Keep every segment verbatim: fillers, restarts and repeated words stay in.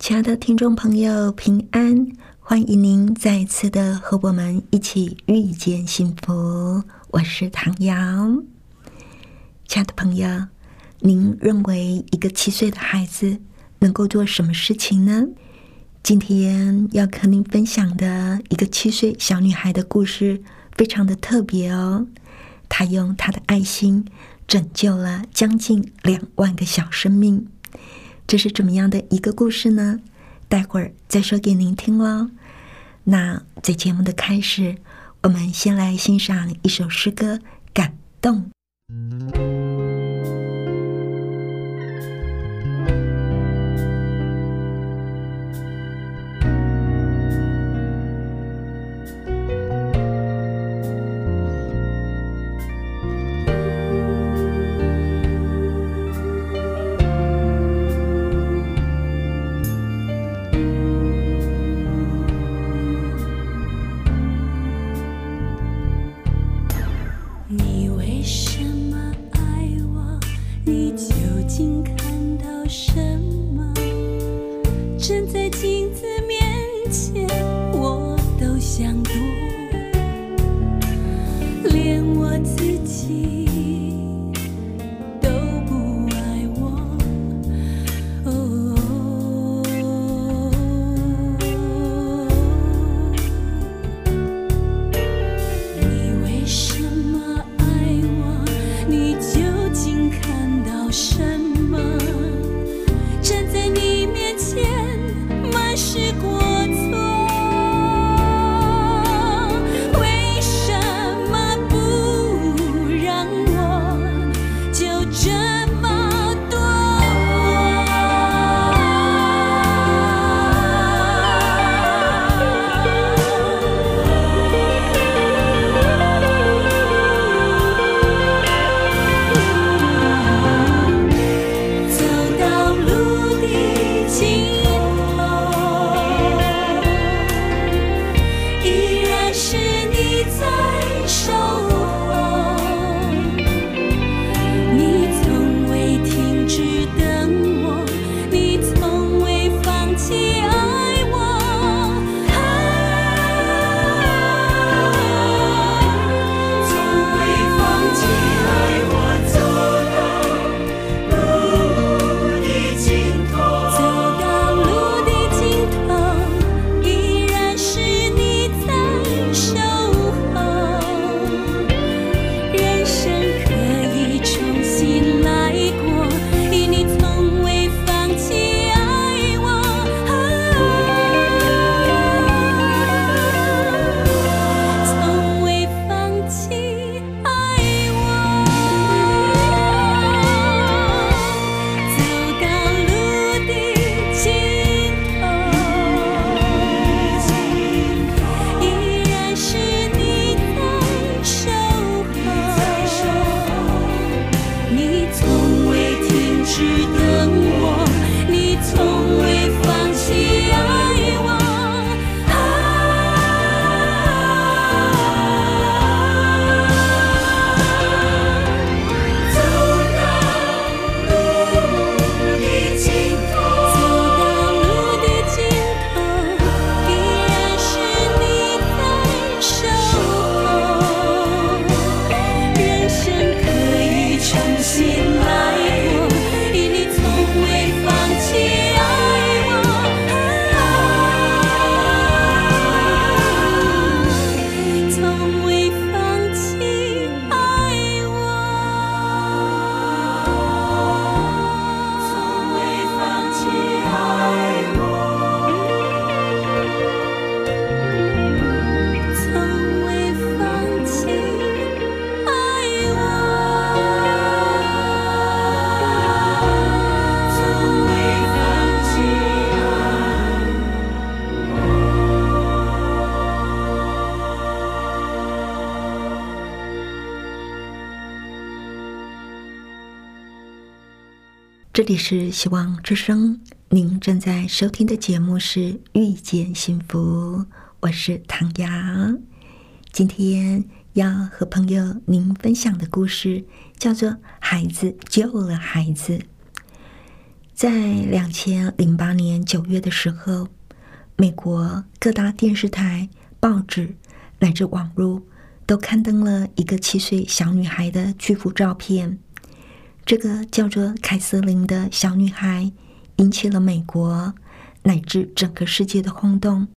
亲爱的听众朋友，平安，欢迎您再一次的和我们一起遇见幸福，我是唐瑶。亲爱的朋友，您认为一个七岁的孩子能够做什么事情呢？今天要和您分享的一个七岁小女孩的故事非常的特别哦，她用她的爱心拯救了将近两万个小生命。这是怎么样的一个故事呢？待会儿再说给您听咯。那在节目的开始，我们先来欣赏一首诗歌《感动》。心来过，因你从这里是希望之声，您正在收听的节目是遇见幸福，我是唐瑶。今天要和朋友您分享的故事叫做孩子救了孩子。在二零零八年九月的时候，美国各大电视台、报纸乃至网络都刊登了一个七岁小女孩的巨幅照片。这个叫做凯瑟琳的小女孩引起了美国乃至整个世界的轰动。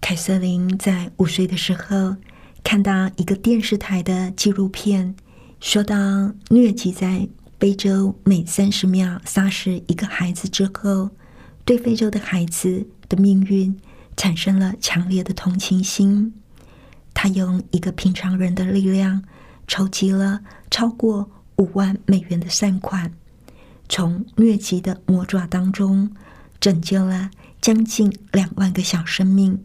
凯瑟琳在五岁的时候看到一个电视台的纪录片，说到疟疾在非洲每三十秒杀死一个孩子之后，对非洲的孩子的命运产生了强烈的同情心。她用一个平常人的力量筹集了超过五万美元的善款，从疟疾的魔爪当中拯救了将近两万个小生命，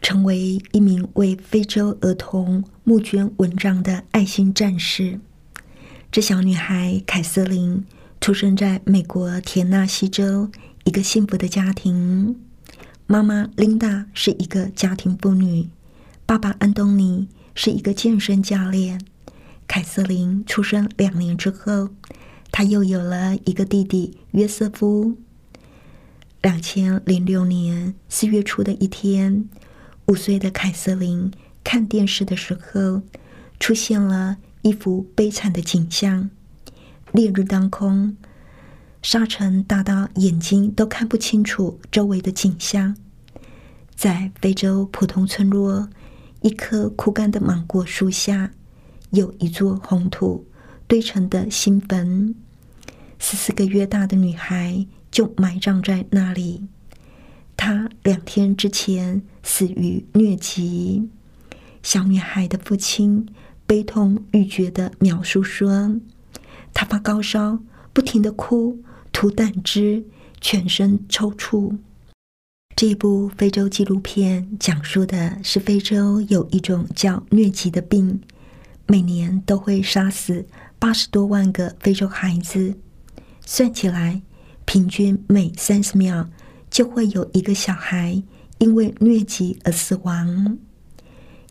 成为一名为非洲儿童募捐文章的爱心战士。这小女孩凯瑟琳出生在美国田纳西州一个幸福的家庭，妈妈琳达是一个家庭妇女，爸爸安东尼是一个健身教练。凯瑟琳出生两年之后，她又有了一个弟弟约瑟夫。二零零六年四月初的一天，五岁的凯瑟琳看电视的时候，出现了一幅悲惨的景象。烈日当空，沙尘大到眼睛都看不清楚周围的景象。在非洲普通村落，一棵枯干的芒果树下有一座红土堆成的新坟，十四个月大的女孩就埋葬在那里。她两天之前死于疟疾。小女孩的父亲悲痛欲绝地描述说，她发高烧，不停地哭，吐胆汁，全身抽搐。这部非洲纪录片讲述的是非洲有一种叫疟疾的病，每年都会杀死八十多万个非洲孩子，算起来，平均每三十秒就会有一个小孩因为疟疾而死亡。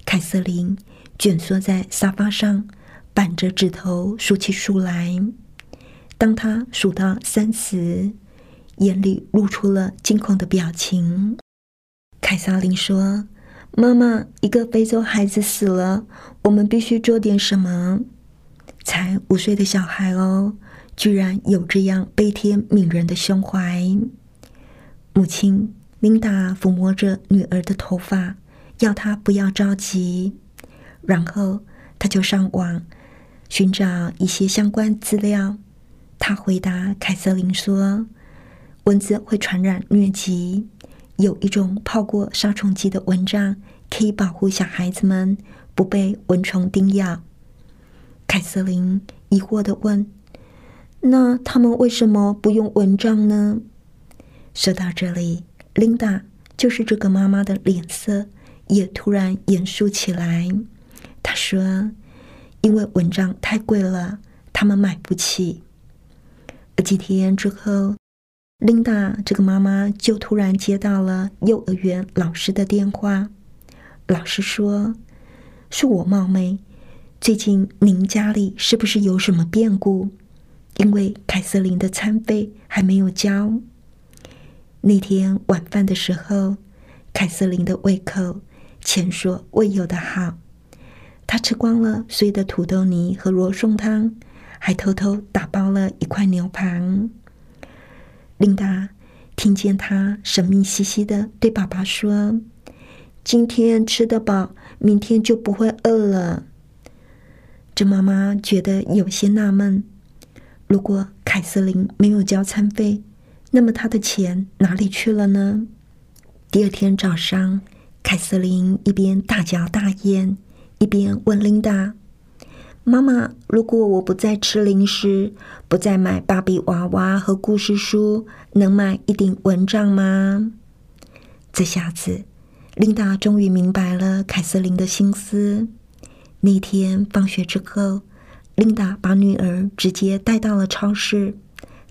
凯瑟琳蜷缩在沙发上，板着指头数起数来。当她数到三十，眼里露出了惊恐的表情。凯瑟琳说，妈妈，一个非洲孩子死了，我们必须做点什么。才五岁的小孩哦，居然有这样悲天悯人的胸怀。母亲琳达抚摸着女儿的头发，要她不要着急。然后她就上网寻找一些相关资料。她回答凯瑟琳说，蚊子会传染疟疾，有一种泡过杀虫剂的蚊帐可以保护小孩子们不被蚊虫叮咬。凯瑟琳疑惑地问，那他们为什么不用蚊帐呢？说到这里，琳达就是这个妈妈的脸色也突然严肃起来。她说，因为蚊帐太贵了，他们买不起。而几天之后，琳达这个妈妈就突然接到了幼儿园老师的电话，老师说，是我冒昧，最近您家里是不是有什么变故？因为凯瑟琳的餐费还没有交。那天晚饭的时候，凯瑟琳的胃口前所未有的好，她吃光了碎的土豆泥和罗宋汤，还偷偷打包了一块牛排。琳达听见他神秘兮兮地对爸爸说，今天吃得饱，明天就不会饿了。这妈妈觉得有些纳闷，如果凯瑟琳没有交餐费，那么她的钱哪里去了呢？第二天早上，凯瑟琳一边大嚼大咽，一边问琳达，妈妈，如果我不再吃零食，不再买芭比娃娃和故事书，能买一顶蚊帐吗？这下子，琳达终于明白了凯瑟琳的心思。那天放学之后，琳达把女儿直接带到了超市，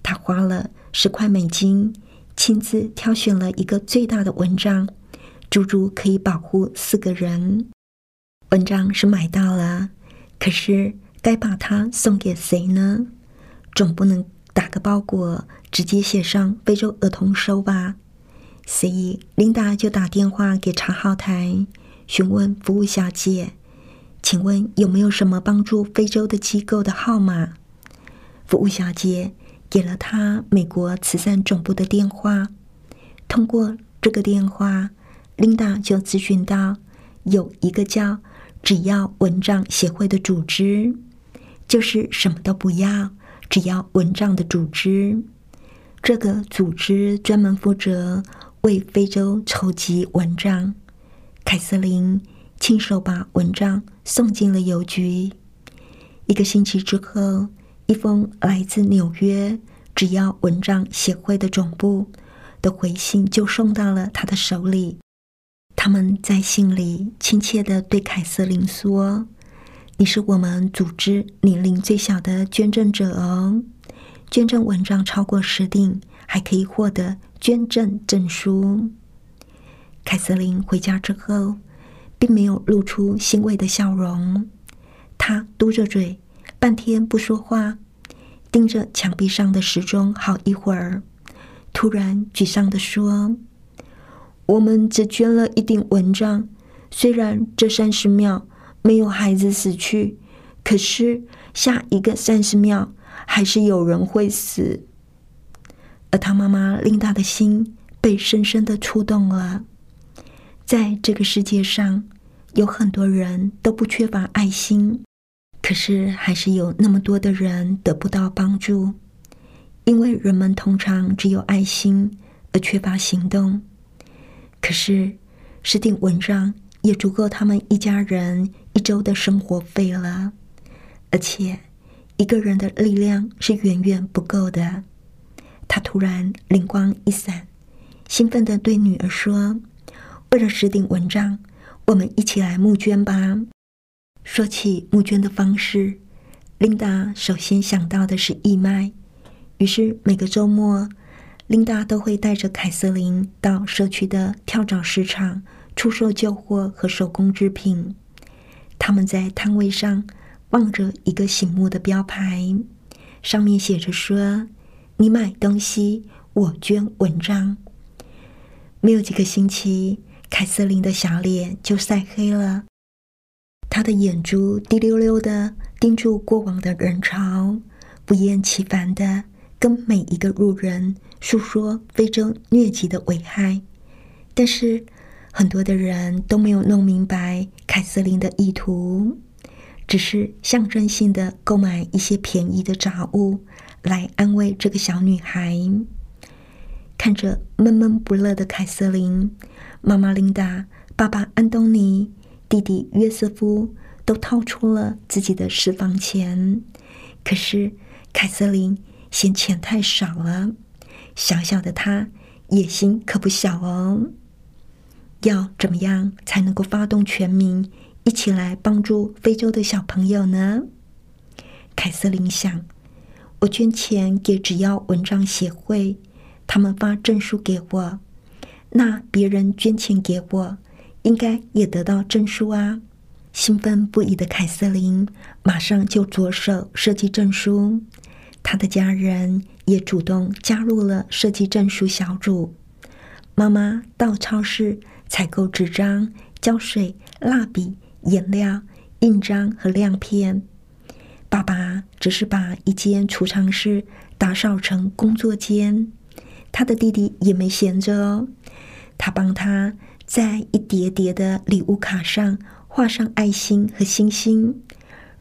他花了十块美金，亲自挑选了一个最大的蚊帐，足足可以保护四个人。蚊帐是买到了，可是该把它送给谁呢？总不能打个包裹直接写上非洲儿童收吧。所以琳达就打电话给查号台，询问服务小姐，请问有没有什么帮助非洲的机构的号码？服务小姐给了她美国慈善总部的电话，通过这个电话，琳达就咨询到有一个叫只要蚊帐协会的组织，就是什么都不要，只要蚊帐的组织。这个组织专门负责为非洲筹集蚊帐。凯瑟琳亲手把蚊帐送进了邮局。一个星期之后，一封来自纽约只要蚊帐协会的总部的回信就送到了他的手里。他们在信里亲切地对凯瑟琳说，你是我们组织年龄最小的捐赠者哦，捐赠蚊帐超过十锭还可以获得捐赠证书。凯瑟琳回家之后并没有露出欣慰的笑容，她嘟着嘴半天不说话，盯着墙壁上的时钟好一会儿，突然沮丧地说，我们只捐了一顶蚊帐，虽然这三十秒没有孩子死去，可是下一个三十秒还是有人会死。而他妈妈琳达的心被深深的触动了。在这个世界上，有很多人都不缺乏爱心，可是还是有那么多的人得不到帮助，因为人们通常只有爱心而缺乏行动。可是十顶蚊帐也足够他们一家人一周的生活费了，而且一个人的力量是远远不够的。他突然灵光一闪，兴奋地对女儿说，为了十顶蚊帐，我们一起来募捐吧。说起募捐的方式，琳达首先想到的是义卖，于是每个周末琳达都会带着凯瑟琳到社区的跳蚤市场出售旧货和手工制品。他们在摊位上望着一个醒目的标牌，上面写着说，你买东西，我捐蚊帐。没有几个星期，凯瑟琳的小脸就晒黑了，她的眼珠滴溜溜的盯住过往的人潮，不厌其烦的跟每一个路人诉说非洲疟疾的危害。但是很多的人都没有弄明白凯瑟琳的意图，只是象征性的购买一些便宜的杂物来安慰这个小女孩。看着闷闷不乐的凯瑟琳，妈妈琳达、爸爸安东尼、弟弟约瑟夫都掏出了自己的私房钱，可是凯瑟琳嫌钱太少了，小小的他野心可不小哦。要怎么样才能够发动全民一起来帮助非洲的小朋友呢？凯瑟琳想，我捐钱给只要蚊帐协会，他们发证书给我，那别人捐钱给我应该也得到证书啊。兴奋不已的凯瑟琳马上就着手设计证书，他的家人也主动加入了设计证书小组。妈妈到超市采购纸张、胶水、蜡笔、颜料、印章和亮片。爸爸只是把一间储藏室打扫成工作间。他的弟弟也没闲着哦，他帮他在一叠叠的礼物卡上画上爱心和星星，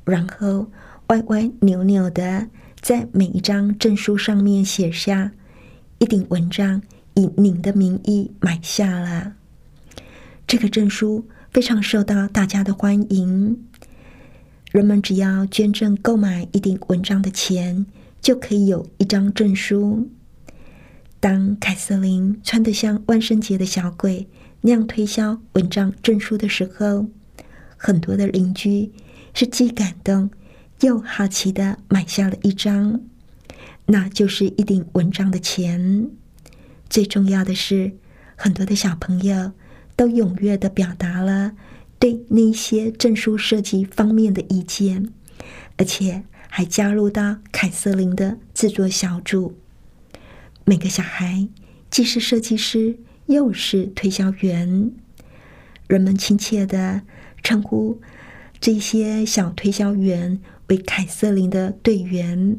然后歪歪扭扭的在每一张证书上面写下一顶蚊帐以您的名义买下了。这个证书非常受到大家的欢迎，人们只要捐赠购买一顶蚊帐的钱就可以有一张证书。当凯瑟琳穿得像万圣节的小鬼那样推销蚊帐证书的时候，很多的邻居是既感动又好奇的买下了一张，那就是一顶蚊帐的钱。最重要的是，很多的小朋友都踊跃地表达了对那些证书设计方面的意见，而且还加入到凯瑟琳的制作小组。每个小孩既是设计师，又是推销员。人们亲切地称呼这些小推销员为凯瑟琳的队员。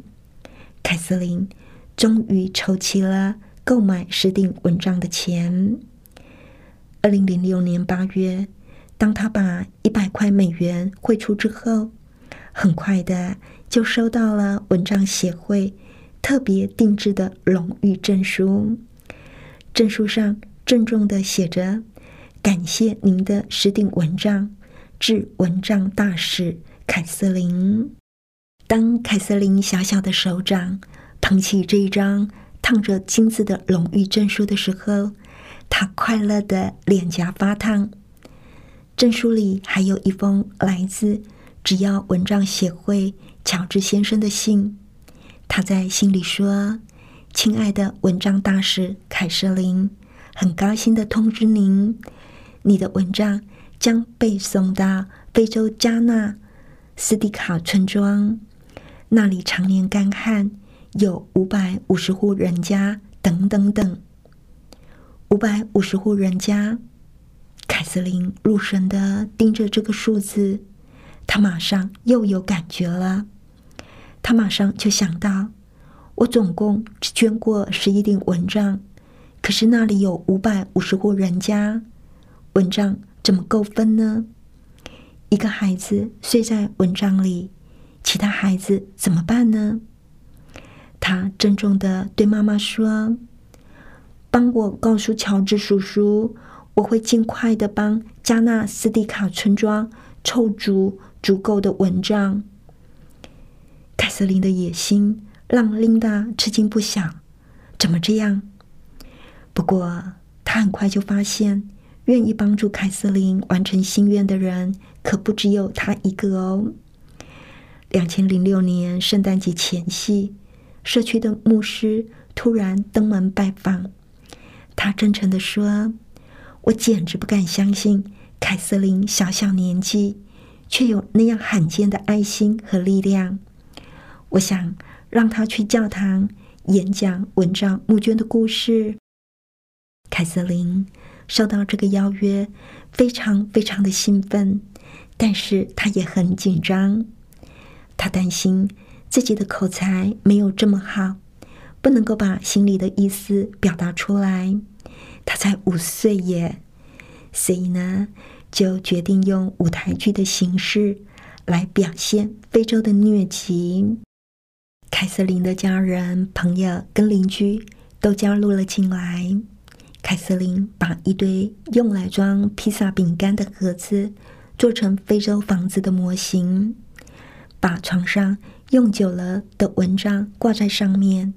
凯瑟琳终于筹齐了购买十顶蚊帐的钱。二零零六年八月。当他把一百块美元汇出之后，很快的就收到了蚊帐协会特别定制的荣誉证书。证书上郑重的写着：“感谢您的十顶蚊帐，致蚊帐大使凯瑟琳。”当凯瑟琳小小的手掌捧起这一张烫着金子的荣誉证书的时候，她快乐的脸颊发烫。证书里还有一封来自只要蚊帐协会乔治先生的信，他在信里说：“亲爱的蚊帐大使凯瑟琳，很高兴地通知您，你的蚊帐将被送到非洲加纳斯蒂卡村庄，那里常年干旱，有五百五十户人家，等等等。”五百五十户人家。凯瑟琳入神地盯着这个数字，她马上又有感觉了。她马上就想到，我总共只捐过十一顶蚊帐，可是那里有五百五十户人家，蚊帐怎么够分呢？一个孩子睡在蚊帐里，其他孩子怎么办呢？她郑重地对妈妈说：“帮我告诉乔治叔叔。”我会尽快地帮加纳斯蒂卡村庄凑足足够的蚊帐。凯瑟琳的野心让琳达吃惊不小，怎么这样？不过她很快就发现，愿意帮助凯瑟琳完成心愿的人可不只有她一个哦。二零零六年圣诞节前夕，社区的牧师突然登门拜访，他真诚地说：“我简直不敢相信，凯瑟琳小小年纪，却有那样罕见的爱心和力量。我想让她去教堂演讲蚊帐募捐的故事。”凯瑟琳受到这个邀约，非常非常的兴奋，但是她也很紧张。她担心自己的口才没有这么好，不能够把心里的意思表达出来。他才五岁耶，所以呢，就决定用舞台剧的形式来表现非洲的疟疾。凯瑟琳的家人、朋友跟邻居都加入了进来。凯瑟琳把一堆用来装披萨饼干的盒子做成非洲房子的模型，把床上用久了的蚊帐挂在上面。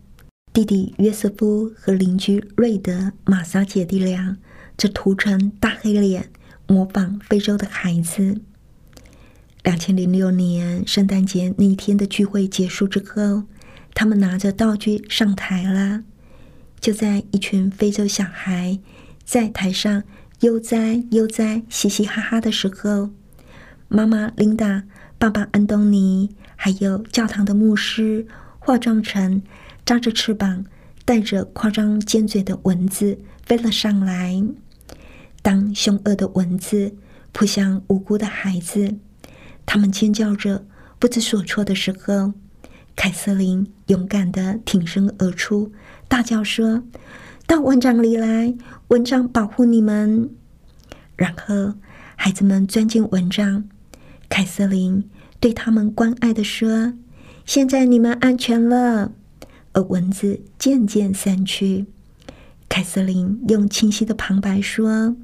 弟弟约瑟夫和邻居瑞德、玛莎姐弟俩则涂成大黑脸，模仿非洲的孩子。二零零六年圣诞节那一天的聚会结束之后，他们拿着道具上台了。就在一群非洲小孩在台上悠哉悠哉、嘻嘻哈哈的时候，妈妈琳达、爸爸安东尼，还有教堂的牧师化妆成扎着翅膀、带着夸张尖嘴的蚊子飞了上来。当凶恶的蚊子扑向无辜的孩子，他们尖叫着不知所措的时候，凯瑟琳勇敢地挺身而出，大叫说：“到蚊帐里来，蚊帐保护你们！”然后孩子们钻进蚊帐，凯瑟琳对他们关爱地说：“现在你们安全了。”而蚊子渐渐散去。凯瑟琳用清晰的旁白说：“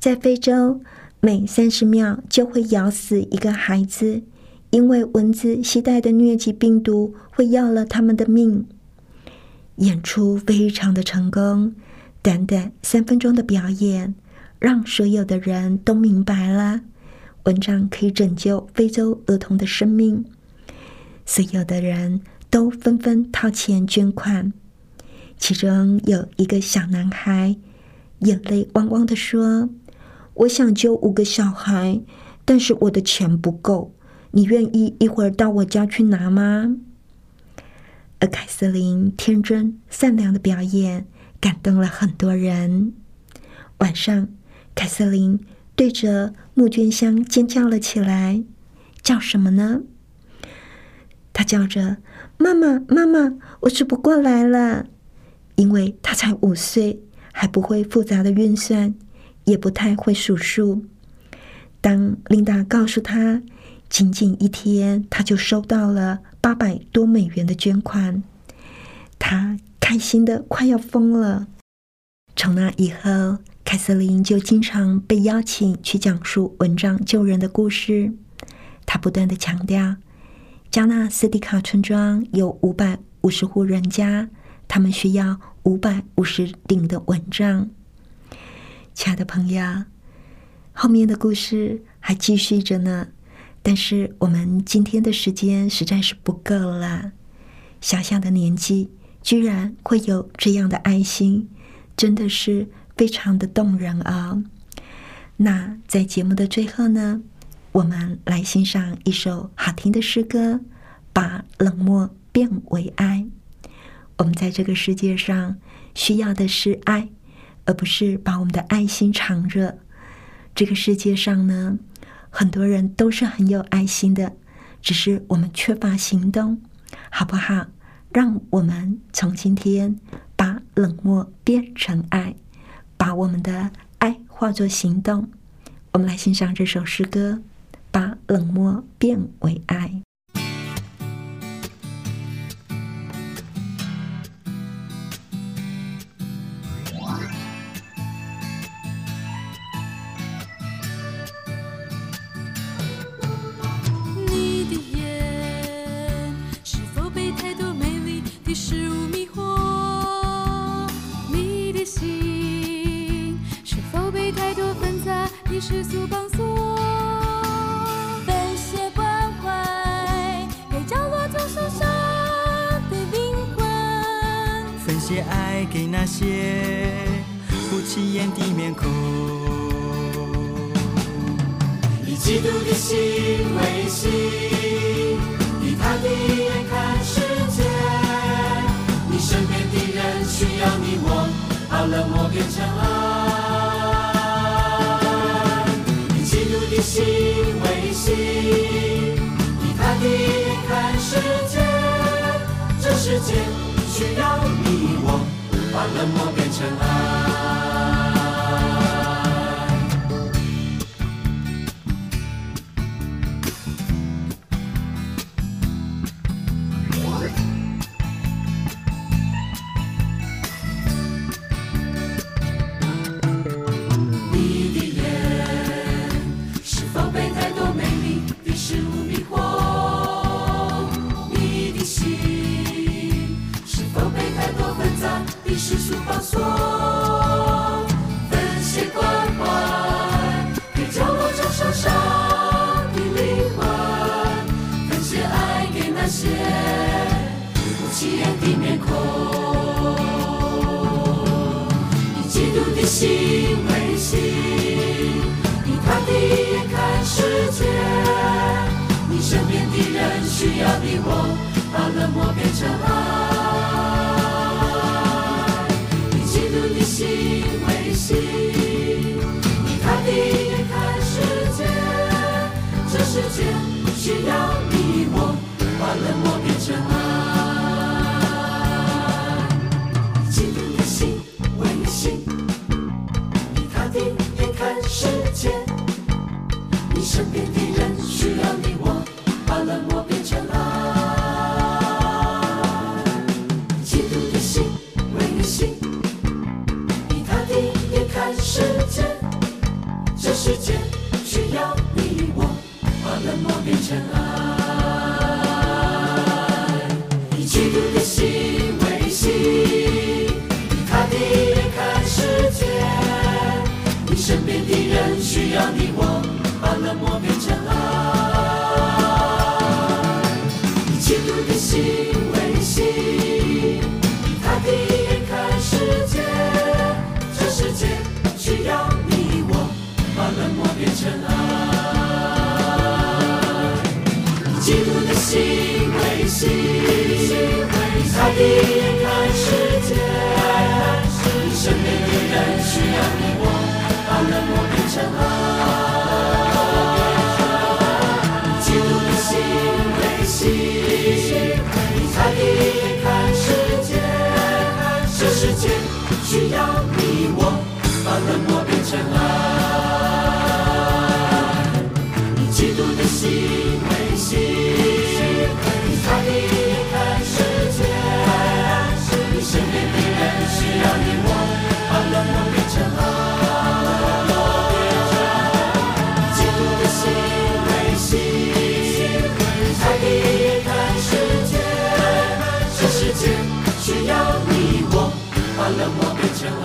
在非洲，每三十秒就会咬死一个孩子，因为蚊子携带的疟疾病毒会要了他们的命。”演出非常的成功，短短三分钟的表演，让所有的人都明白了，蚊帐可以拯救非洲儿童的生命。所有的人都纷纷掏钱捐款。其中有一个小男孩眼泪汪汪地说，我想救五个小孩，但是我的钱不够，你愿意一会儿到我家去拿吗？而凯瑟琳天真善良的表演感动了很多人。晚上，凯瑟琳对着募捐箱尖叫了起来，叫什么呢？她叫着，妈妈妈妈，我数不过来了。因为她才五岁，还不会复杂的运算，也不太会数数。当琳达告诉她仅仅一天她就收到了八百多美元的捐款，她开心的快要疯了。从那以后，凯瑟琳就经常被邀请去讲述蚊帐救人的故事。她不断的强调，加纳斯蒂卡村庄有五百五十户人家，他们需要五百五十顶的蚊帐。亲爱的朋友，后面的故事还继续着呢，但是我们今天的时间实在是不够了。小小的年纪，居然会有这样的爱心，真的是非常的动人哦。那在节目的最后呢，我们来欣赏一首好听的诗歌，把冷漠变为爱。我们在这个世界上需要的是爱，而不是把我们的爱心藏着。这个世界上呢，很多人都是很有爱心的，只是我们缺乏行动，好不好？让我们从今天把冷漠变成爱，把我们的爱化作行动。我们来欣赏这首诗歌，把冷漠变为爱。世俗绑锁感谢关怀，给角落中受伤的灵魂，分些爱给那些不起眼的面孔，以基督的心为心，以他的眼看世界，你身边的人需要你我，把冷漠变成爱，以心为心，以他的眼看世界，这世界需要你我，把冷漠变成爱。你的眼是否被太多美丽的事物迷惑？你的心是否被太多纷杂的世俗绑锁？分些关怀给角落中受伤的灵魂，分些爱给那些不起眼的面孔，以基督的心为心，他的眼看世界，你身边的人需要你我，把冷漠变成爱，以基督的心为心，以他的眼看世界，这世界需要你我，把冷漠变成爱，以基督的心为心，以他的眼看世界，身边的人需要你我，把冷漠变成爱。心为心，以他的眼看世界，这世界需要你我，把冷漠变成爱。基督的心为心，以他的眼看世界，身边的人需要你我，把冷漠变成爱。基督的心为心，以他的眼看世界，这世界需要你我，把冷漠变成爱。基督的心为心，以他的眼看世界，你身边的人需要你我，把冷漠变成爱。基督的心为心，以他的眼看世界，这世界需要你我，把冷漠变成爱。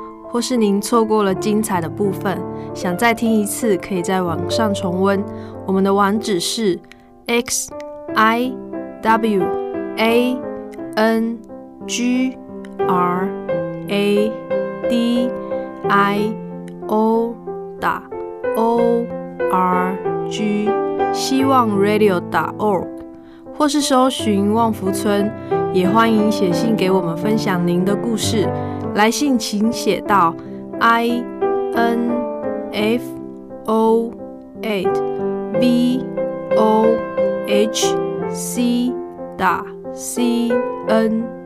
或是您错过了精彩的部分，想再听一次，可以在网上重温。我们的网址是 x i w a n g r a d i o 打 o r g 希望 radio 打 org， 或是搜寻旺福村，也欢迎写信给我们分享您的故事。来信请写到 info at vohc 打 cn。